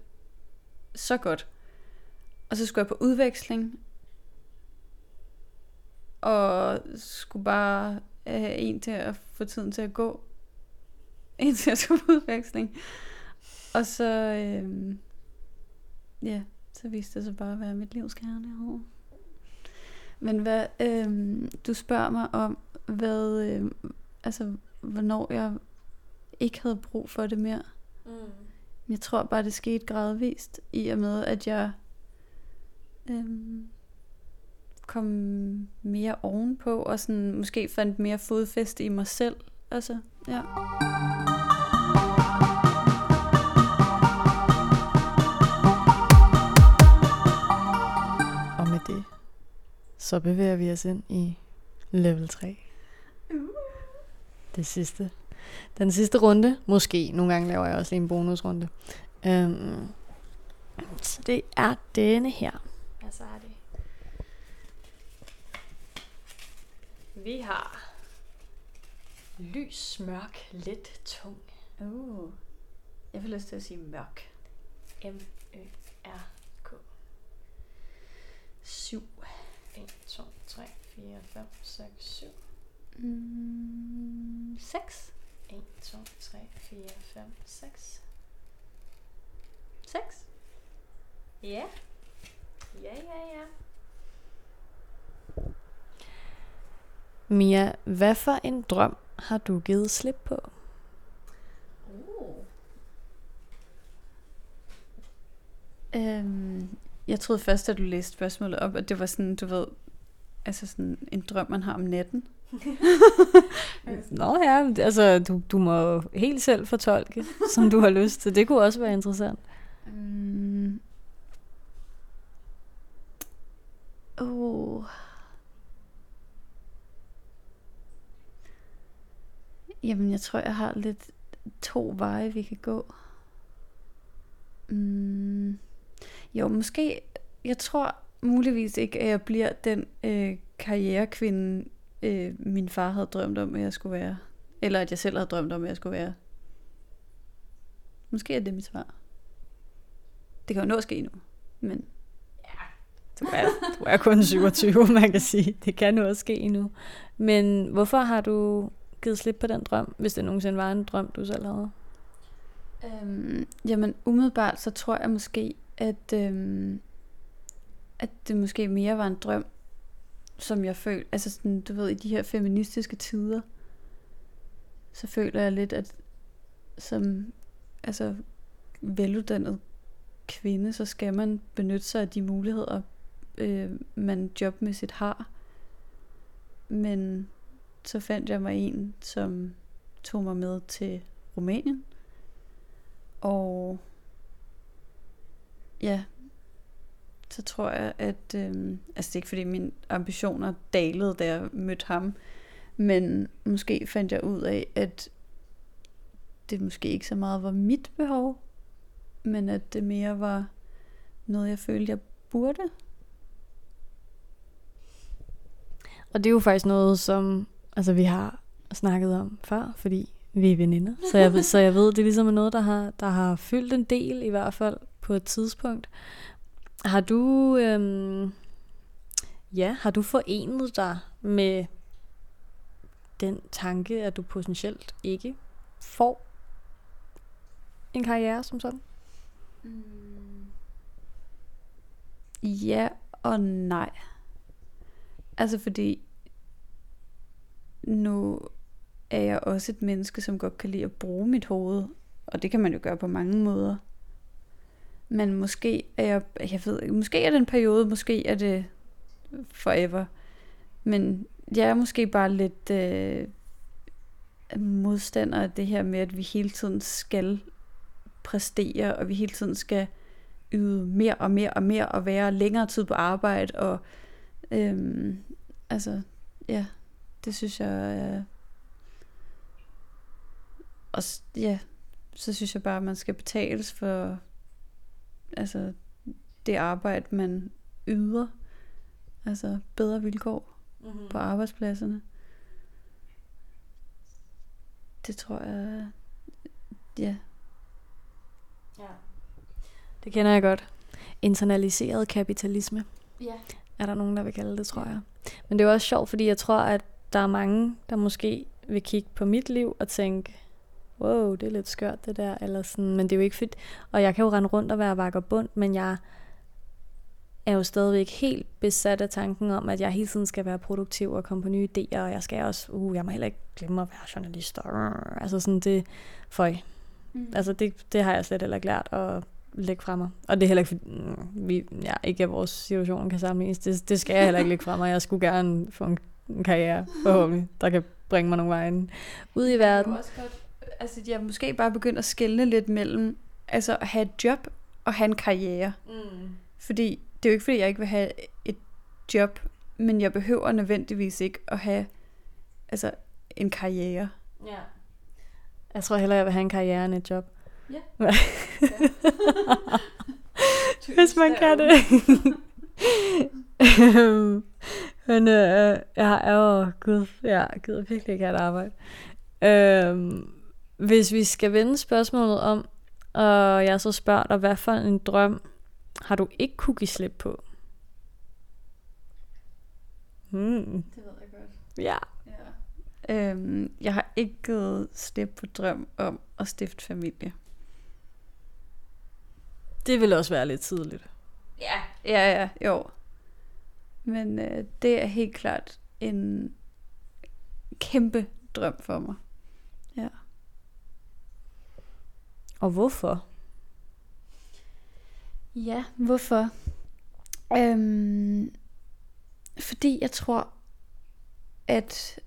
så godt. Og så skulle jeg på udveksling. Og skulle bare have en til at få tiden til at gå. En til at skulle på udveksling. Og så, øh, ja, så viste det sig bare at være mit livs kerne i hovedet. Men hvad, øh, du spørger mig om, hvad, øh, altså, hvornår jeg ikke havde brug for det mere. Mm. Jeg tror bare, det skete gradvist, i og med, at jeg... Øh, kom mere ovenpå, og sådan måske fandt mere fodfæste i mig selv. Altså, ja. Og med det, så bevæger vi os ind i level tre. Det sidste. Den sidste runde, måske. Nogle gange laver jeg også lige en bonusrunde. Øhm, så det er denne her. Hvad så er det? Vi har lys, mørk, let, tung. Uh. Jeg får lyst til at sige mørk. M-Ø-R-K. syv. en, to, tre, fire, fem, seks, syv. Mm, seks. en, to, tre, fire, fem, seks. seks? Ja. Ja, ja, ja. Mia, hvad for en drøm har du givet slip på? Uh. Øhm, jeg troede først, at du læste spørgsmålet op, at det var sådan, du ved, altså sådan en drøm, man har om natten. Nå ja, altså du, du må helt selv fortolke, som du har lyst til. Det kunne også være interessant. Åh... Um. Oh. Jamen, jeg tror, jeg har lidt to veje, vi kan gå. Mm. Jo, måske... Jeg tror muligvis ikke, at jeg bliver den øh, karrierekvinde, øh, min far havde drømt om, at jeg skulle være. Eller at jeg selv havde drømt om, at jeg skulle være. Måske er det mit svar. Det kan jo nå at ske nu, men... Du er, du er kun syvogtyve, man kan sige. Det kan nå at ske endnu. Men hvorfor har du... givet slip på den drøm, hvis det nogensinde var en drøm, du selv havde? Øhm, jamen, umiddelbart, så tror jeg måske, at, øhm, at det måske mere var en drøm, som jeg følte, altså sådan, du ved, i de her feministiske tider, så føler jeg lidt, at som altså veluddannet kvinde, så skal man benytte sig af de muligheder, øh, man jobmæssigt har. Men så fandt jeg mig en, som tog mig med til Romanien. Og ja, så tror jeg, at øh, altså det er ikke fordi mine ambitioner dalede, da jeg mødte ham, men måske fandt jeg ud af, at det måske ikke så meget var mit behov, men at det mere var noget, jeg følte, jeg burde. Og det er jo faktisk noget, som altså, vi har snakket om før, fordi vi er veninder. Så jeg, så jeg ved, det er ligesom noget, der har, der har fyldt en del, i hvert fald på et tidspunkt. Har du, øhm, ja, har du forenet dig med den tanke, at du potentielt ikke får en karriere som sådan? Mm. Ja og nej. Altså fordi nu er jeg også et menneske, som godt kan lide at bruge mit hoved, og det kan man jo gøre på mange måder. Men måske er jeg, jeg ved ikke, måske er det en periode, måske er det forever. Men jeg er måske bare lidt øh, modstander af det her med, at vi hele tiden skal præstere, og vi hele tiden skal yde mere og mere og mere, og være længere tid på arbejde, og øhm, altså, ja, det synes jeg, øh, og ja, så synes jeg bare, at man skal betales for altså det arbejde, man yder, altså bedre vilkår mm-hmm. på arbejdspladserne. Det tror jeg, ja. Ja. Det kender jeg godt. Internaliseret kapitalisme. Ja. Er der nogen, der vil kalde det, tror jeg. Men det er jo også sjovt, fordi jeg tror, at der er mange, der måske vil kigge på mit liv og tænke, wow, det er lidt skørt det der, eller sådan, men det er jo ikke fedt. Og jeg kan jo rende rundt og være vagabond, men jeg er jo stadigvæk helt besat af tanken om, at jeg hele tiden skal være produktiv og komme på nye idéer, og jeg skal også, uh, jeg må heller ikke glemme at være journalist. Altså sådan det, føj. Mm. Altså det, det har jeg slet heller ikke lært at lægge fra mig. Og det er heller ikke, vi, ja, ikke at vores situation kan sammenlignes. Det, det skal jeg heller ikke lægge fra mig. Jeg skulle gerne få en, en karriere, forhåbentlig, der kan bringe mig nogle vejen ud i verden. Altså, jeg måske bare begyndt at skelne lidt mellem altså at have et job og have en karriere. Mm. Fordi det er jo ikke, fordi jeg ikke vil have et job, men jeg behøver nødvendigvis ikke at have altså en karriere. Ja. Jeg tror hellere, jeg vil have en karriere end et job. Ja. Yeah. Hvis man kan det. Men øh, jeg har jo, gud, jeg gider virkelig ikke have et arbejde. Øh, Hvis vi skal vende spørgsmålet om, og jeg så spørger dig, hvad for en drøm har du ikke kunne give slip på? Hmm. Det ved jeg godt. Ja. ja. Øhm, jeg har ikke givet slip på drøm om at stifte familie. Det vil også være lidt tidligt. Ja, ja, ja, jo. Men øh, det er helt klart en kæmpe drøm for mig. Ja. Og hvorfor? Ja, hvorfor? Øhm, fordi jeg tror, at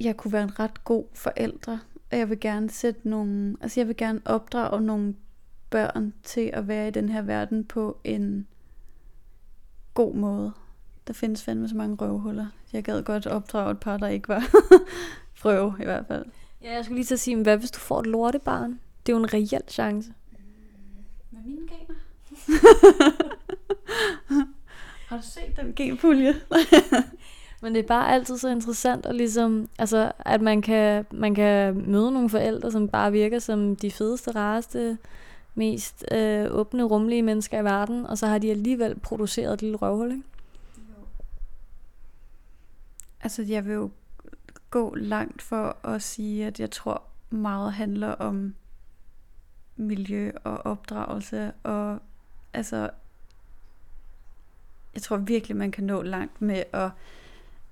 jeg kunne være en ret god forældre, og jeg vil gerne sætte nogle, altså jeg vil gerne opdrage nogle børn til at være i den her verden på en god måde. Der findes fandme så mange røvhuller. Jeg gad godt opdrage et par, der ikke var frøve i hvert fald. Ja, jeg skulle lige til at sige, hvad hvis du får et lortebarn? Det er jo en reel chance. Med mine gener? Har du set den genpulje? Men det er bare altid så interessant, at, ligesom, altså, at man, kan, man kan møde nogle forældre, som bare virker som de fedeste, rareste, mest øh, åbne, rummelige mennesker i verden, og så har de alligevel produceret et lille røvhul, ikke? Jo. Altså, jeg vil jo gå langt for at sige, at jeg tror meget handler om miljø og opdragelse, og altså jeg tror virkelig man kan nå langt med at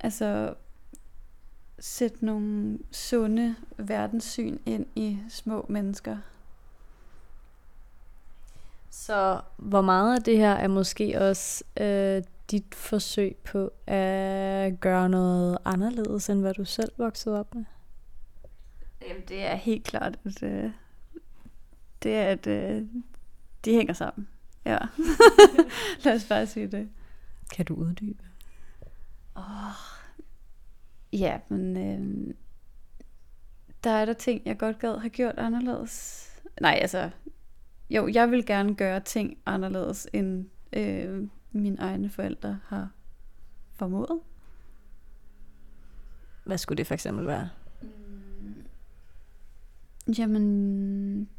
altså sætte nogle sunde verdenssyn ind i små mennesker. Så hvor meget af det her er måske også øh, dit forsøg på at gøre noget anderledes, end hvad du selv voksede op med? Jamen det er helt klart, at øh, det er, at øh, de hænger sammen. Ja, lad os bare sige det. Kan du uddybe? Oh, ja, men øh, der er der ting, jeg godt gad have gjort anderledes. Nej, altså... Jo, jeg vil gerne gøre ting anderledes, end øh, mine egne forældre har formået. Hvad skulle det for eksempel være? Mm. Jamen,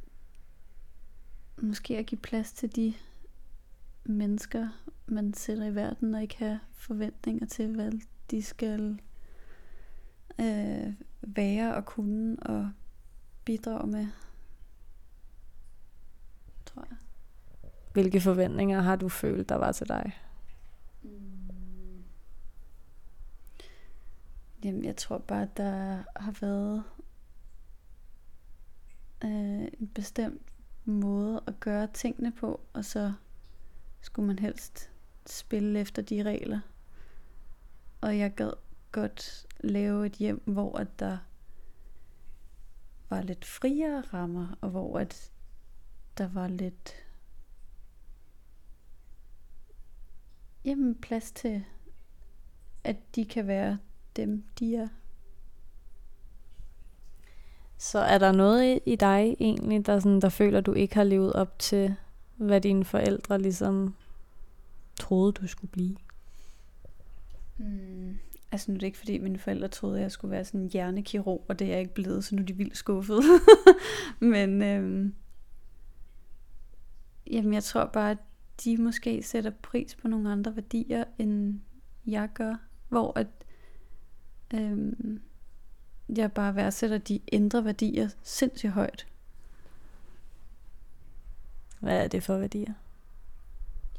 måske at give plads til de mennesker, man sætter i verden, og ikke have forventninger til, hvad de skal øh, være og kunne og bidrage med. Hvilke forventninger har du følt, der var til dig? Mm. Jamen, jeg tror bare, der har været øh, en bestemt måde at gøre tingene på, og så skulle man helst spille efter de regler. Og jeg gad godt lave et hjem, hvor at der var lidt friere rammer, og hvor at der var lidt jamen, plads til, at de kan være dem, de er. Så er der noget i dig egentlig, der, sådan, der føler, du ikke har levet op til, hvad dine forældre ligesom troede, du skulle blive? Mm. Altså nu er det ikke, fordi mine forældre troede, at jeg skulle være sådan en hjernekirurg, og det er jeg ikke blevet, så nu er de vildt skuffede. Men... Øhm Jamen, jeg tror bare, at de måske sætter pris på nogle andre værdier, end jeg gør. Hvor at, øhm, jeg bare værdsætter de indre værdier sindssygt højt. Hvad er det for værdier?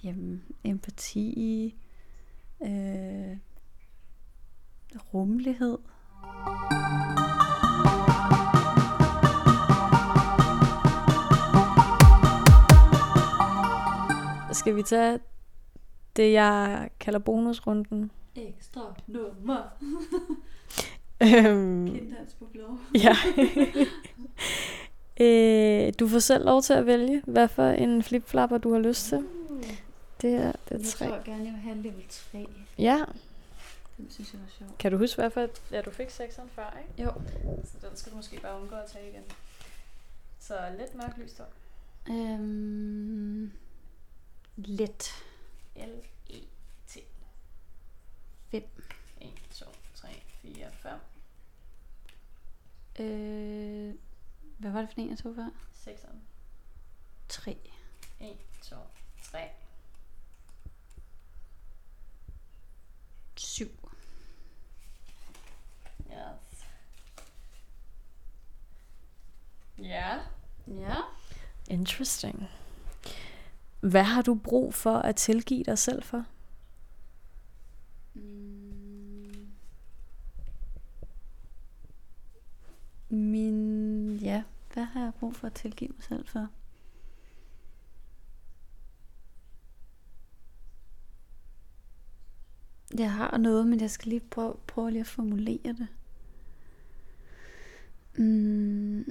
Jamen, empati, øh, rummelighed. Skal vi tage det, jeg kalder bonusrunden? Ekstra nummer. øhm, Kinddans på blå. Ja. øh, du får selv lov til at vælge, hvad for en flipflapper du har lyst til. Mm. Det er det er tre. Jeg tror gerne, jeg vil have level tre. Ja. Den synes jeg var sjov. Kan du huske, hvad for et... Ja, du fik sekseren før, ikke? Jo. Så den skal du måske bare undgå at tage igen. Så lidt mørk lys dog. Øhm... Let. L-E-T. fem. en, to, tre, fire, fem. Øh, hvad var det for en, jeg tog før? seks. tre. en, to, tre. syv. Yes. Ja. Ja. Interesting. Hvad har du brug for at tilgive dig selv for? Min, ja, hvad har jeg brug for at tilgive mig selv for? Jeg har noget, men jeg skal lige prøve, prøve lige at formulere det. Mm.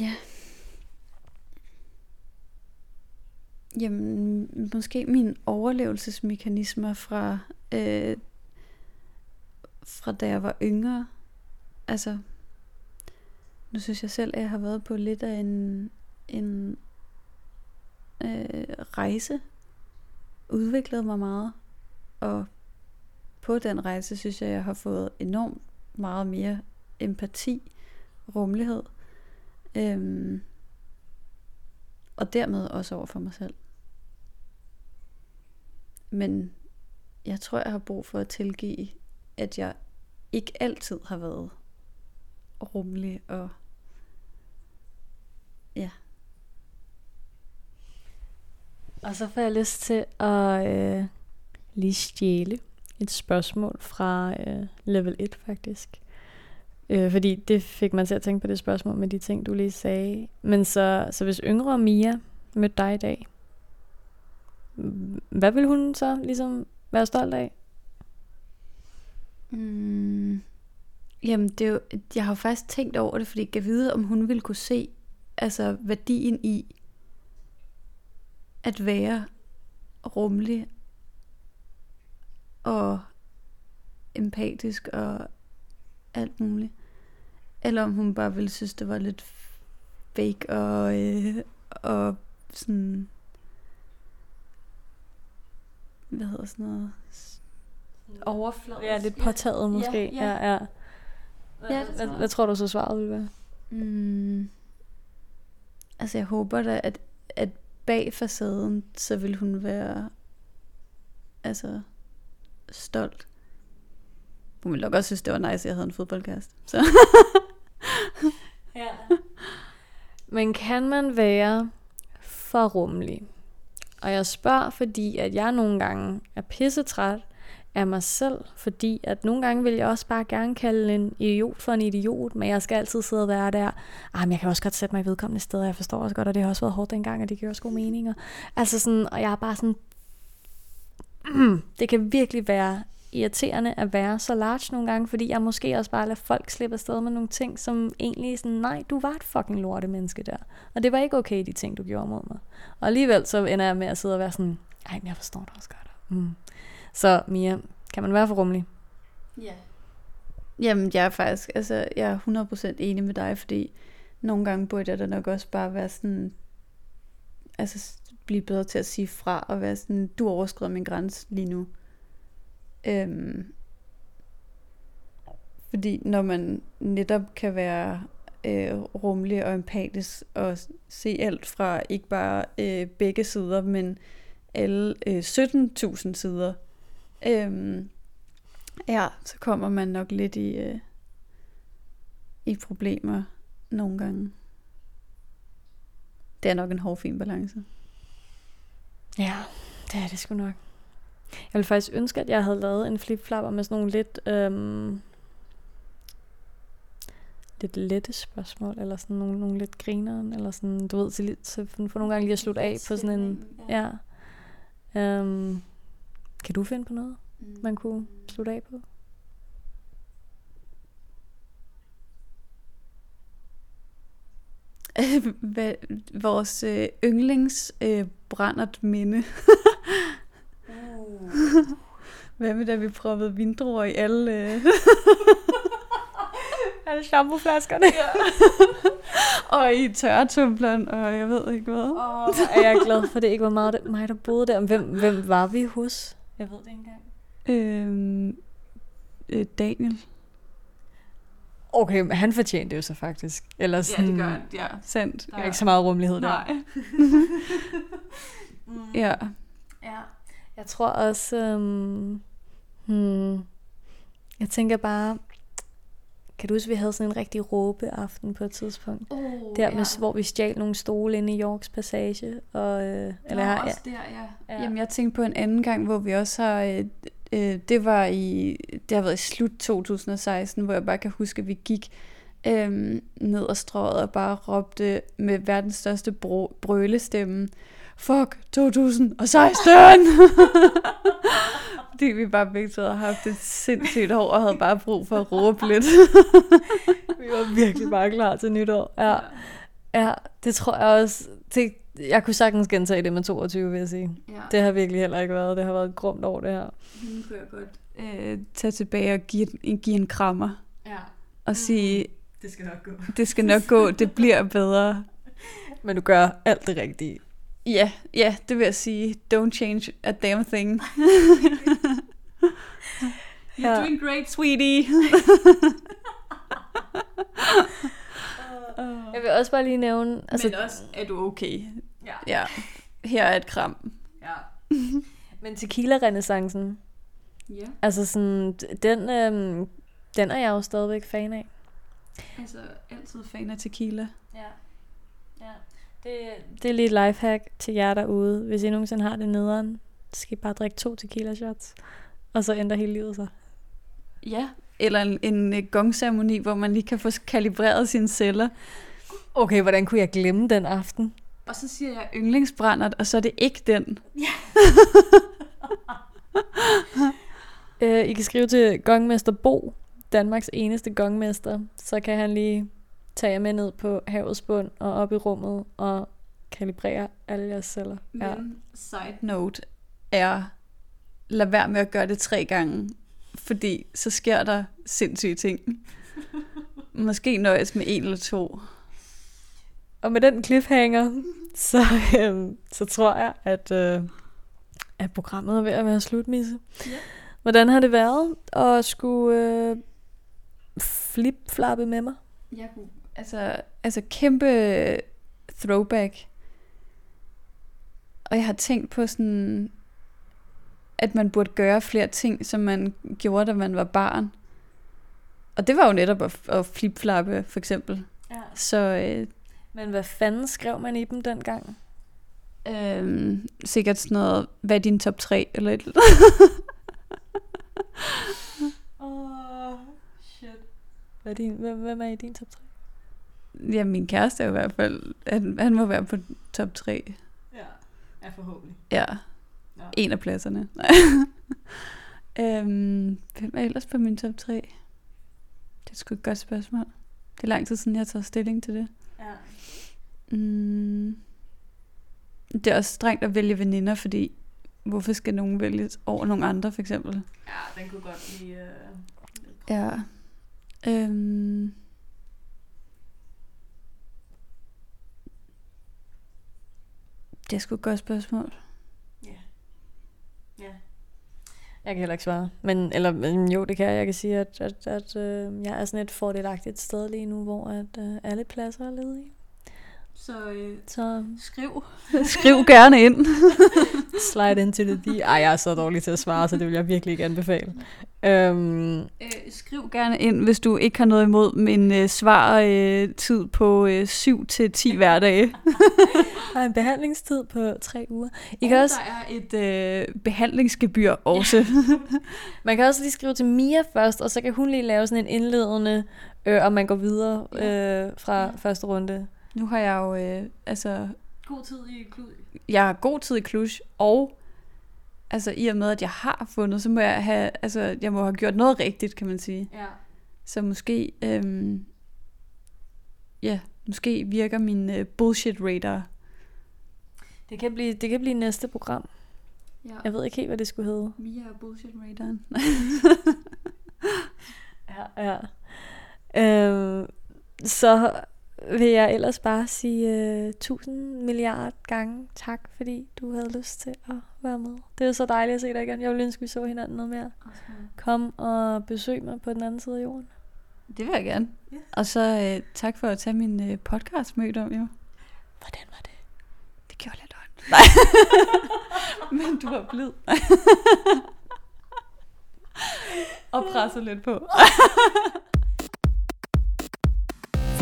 Ja. Jamen, måske mine overlevelsesmekanismer fra, øh, fra da jeg var yngre. Altså, nu synes jeg selv, at jeg har været på lidt af en, en øh, rejse. Udviklet mig meget. Og på den rejse, synes jeg, jeg har fået enormt meget mere empati, rummelighed. Øhm, og dermed også over for mig selv. Men jeg tror, jeg har brug for at tilgive, at jeg ikke altid har været rummelig og ja. Og så får jeg lyst til at øh, lige stjæle et spørgsmål fra øh, level et faktisk. Øh, fordi det fik mig til at tænke på det spørgsmål med de ting, du lige sagde. Men så, så hvis yngre Mia mødte dig i dag, hvad ville hun så ligesom være stolt af? Mm, jamen, det er jo, jeg har jo faktisk tænkt over det, fordi jeg kan vide, om hun ville kunne se altså værdien i at være rummelig og empatisk og alt muligt. Eller om hun bare ville synes, det var lidt fake og, øh, og sådan... Hvad hedder sådan noget? Overfladisk. Ja, lidt påtaget ja. måske. Ja, ja. ja, ja. Hvad, hvad tror du så svaret ville være? Mm. Altså jeg håber da, at, at bag facaden, så vil hun være altså stolt. Hun ville nok også synes, det var nice, at jeg havde en fodboldkast. Så. ja. Men kan man være for rummelig? Og jeg spørger, fordi at jeg nogle gange er pissetræt af mig selv, fordi at nogle gange vil jeg også bare gerne kalde en idiot for en idiot, men jeg skal altid sidde og være der. Ah, men jeg kan også godt sætte mig i vedkommende steder, jeg forstår også godt, og det har også været hårdt dengang, og det giver også gode meninger. Altså sådan, og jeg er bare sådan, mm, det kan virkelig være irriterende at være så large nogle gange, fordi jeg måske også bare lader folk slippe afsted med nogle ting, som egentlig sådan, nej, du var et fucking lorte menneske der, og det var ikke okay, de ting, du gjorde mod mig. Og alligevel så ender jeg med at sidde og være sådan, ej, men jeg forstår dig også godt. Mm. Så Mia, kan man være for rummelig? Ja. Jamen, jeg er faktisk, altså, jeg er hundrede procent enig med dig, fordi nogle gange burde jeg da nok også bare være sådan, altså, blive bedre til at sige fra, og være sådan, du overskrider min grænse lige nu. Øhm, fordi når man netop kan være øh, rummelig og empatisk og se alt fra ikke bare øh, begge sider, men alle øh, sytten tusind sider, øhm, ja, så kommer man nok lidt i øh, i problemer nogle gange. Det er nok en hård fin balance. Ja, det er det sgu nok. Jeg ville faktisk ønske, at jeg havde lavet en flipflapper med sådan nogle lidt, øhm, lidt lette spørgsmål, eller sådan nogle, nogle lidt grineren, eller sådan, du ved, til lidt, så for nogle gange lige at slutte af på sådan en, ja. Øhm, kan du finde på noget, man kunne slutte af på? Vores øh, yndlings øh, brændert minde. Hvad med da vi prøvede vindruer i alle øh... alle shampooflaskerne og i tørretumbleren og jeg ved ikke hvad. Åh, oh, jeg er glad for det ikke var meget det, mig der boede der. Hvem, hvem var vi hos? Jeg ved det ikke engang. Øhm, øh, Daniel. Okay, men han fortjente jo så faktisk. Eller sådan, ja, det gør han. Ja, sandt. Der er ikke så meget rummelighed der. Nej. mm. Ja. Ja. Jeg tror også, øhm, hmm, jeg tænker bare, kan du huske, vi havde sådan en rigtig råbeaften på et tidspunkt? Oh, der, med, ja. Hvor vi stjal nogle stole inde i Jorcks Passage. Og, øh, eller Nå, her, også ja. der, ja. ja. Jamen, jeg tænkte på en anden gang, hvor vi også har, øh, øh, det var i, det har været i slut to tusind og seksten, hvor jeg bare kan huske, at vi gik øh, ned og Strøget og bare råbte med verdens største bro- brølestemme, fuck to tusind og seksten! Fordi vi bare begge to havde haft et sindssygt år og havde bare brug for at råbe lidt. Vi var virkelig bare klar til nytår. Ja, ja det tror jeg også. Det, jeg kunne sagtens gentage det med toogtyve, vil jeg sige. Ja. Det har virkelig heller ikke været. Det har været et grumt år, det her. Nu kunne jeg godt øh, tage tilbage og give, give en krammer. Ja. Og sige, det skal nok gå. Det skal nok gå. Det bliver bedre. Men du gør alt det rigtige. Ja, yeah, yeah, det vil jeg sige. Don't change a damn thing. You're doing great, sweetie. Jeg vil også bare lige nævne... Altså, men også, er du okay? Ja. ja. Her er et kram. Ja. Men tequila-renæssancen, Ja. Altså sådan, den, øh, den er jeg jo stadigvæk fan af. Altså altid fan af tequila. Ja. Ja. Det, det er lige et lifehack til jer derude. Hvis I nogensinde har det nederen, så skal I bare drikke to tequila shots, og så ændrer hele livet sig. Ja, eller en, en gongceremoni, hvor man lige kan få kalibreret sine celler. Okay, hvordan kunne jeg glemme den aften? Og så siger jeg yndlingsbrændert, og så er det ikke den. Ja. øh, I kan skrive til gongmester Bo, Danmarks eneste gongmester, så kan han lige tage jer med ned på havets bund og op i rummet og kalibrere alle jeres celler. Ja. Men side note er, lad være med at gøre det tre gange, fordi så sker der sindssyge ting. Måske nøjes med en eller to. Og med den cliffhanger, så, øh, så tror jeg, at, øh, at programmet er ved at være slut, Misse. Ja. Hvordan har det været at skulle øh, flip-flappe med mig? Jeg kunne. Altså, altså kæmpe throwback. Og jeg har tænkt på sådan, at man burde gøre flere ting, som man gjorde, da man var barn. Og det var jo netop at, at flip-flappe, for eksempel. Ja. Så... Øh, men hvad fanden skrev man i dem dengang? Øhm, sikkert sådan noget, hvad er din top tre? Eller et eller andet. Åh, shit. Hvad er din, hvem er i din top tre? Ja, min kæreste er i hvert fald. Han, han må være på top tre. Ja, er forhåbentlig. Ja, ja. En af pladserne. øhm, hvem er ellers på min top tre? Det er sgu et godt spørgsmål. Det er lang tid siden, jeg har taget stilling til det. Ja. Mm. Det er også strengt at vælge veninder, fordi hvorfor skal nogen vælges over nogen andre, for eksempel? Ja, den kunne godt blive... Øh... Ja. Øhm. Det er sgu et godt spørgsmål. Ja. Ja. Jeg kan heller ikke svare. Men, eller, men jo, det kan jeg. Jeg kan sige, at, at, at øh, jeg er sådan et fordelagtigt sted lige nu, hvor at, øh, alle pladser er ledige. Så, øh, så skriv. Skriv gerne ind. Slide into the D. Ej, jeg er så dårlig til at svare, så det vil jeg virkelig ikke anbefale. Øhm. Øh, skriv gerne ind, hvis du ikke har noget imod min øh, svar øh, tid på øh, syv til ti hverdage. Der er en behandlingstid på tre uger. I og kan også... der er et øh, behandlingsgebyr også. Man kan også lige skrive til Mia først, og så kan hun lige lave sådan en indledende, øh, og man går videre øh, fra ja. Første runde. Nu har jeg jo, øh, altså... God tid i klusch. Jeg har god tid i klusch, og altså i og med, at jeg har fundet, så må jeg have, altså jeg må have gjort noget rigtigt, kan man sige. Ja. Så måske, øhm, ja, måske virker min øh, bullshit radar. Det kan blive, det kan blive næste program. Ja. Jeg ved ikke helt, hvad det skulle hedde. Mia og bullshit radaren. ja, ja. Øhm, så... vil jeg ellers bare sige tusind uh, milliard gange tak, fordi du havde lyst til at være med. Det er så dejligt at se dig igen. Jeg ville ønske, vi så hinanden noget mere. Okay. Kom og besøg mig på den anden side af jorden. Det vil jeg gerne. Yeah. Og så uh, tak for at tage min uh, podcast mødt om, jo. Hvordan var det? Det gjorde lidt ondt. Nej. Men du var blid. Og presset lidt på.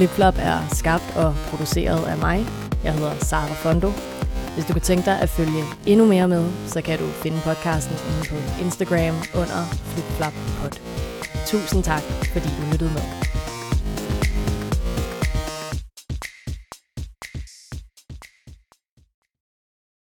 FlipFlap er skabt og produceret af mig. Jeg hedder Sara Fondo. Hvis du kunne tænke dig at følge endnu mere med, så kan du finde podcasten inde på Instagram under FlipFlap Pod. Tusind tak, fordi du lyttede med.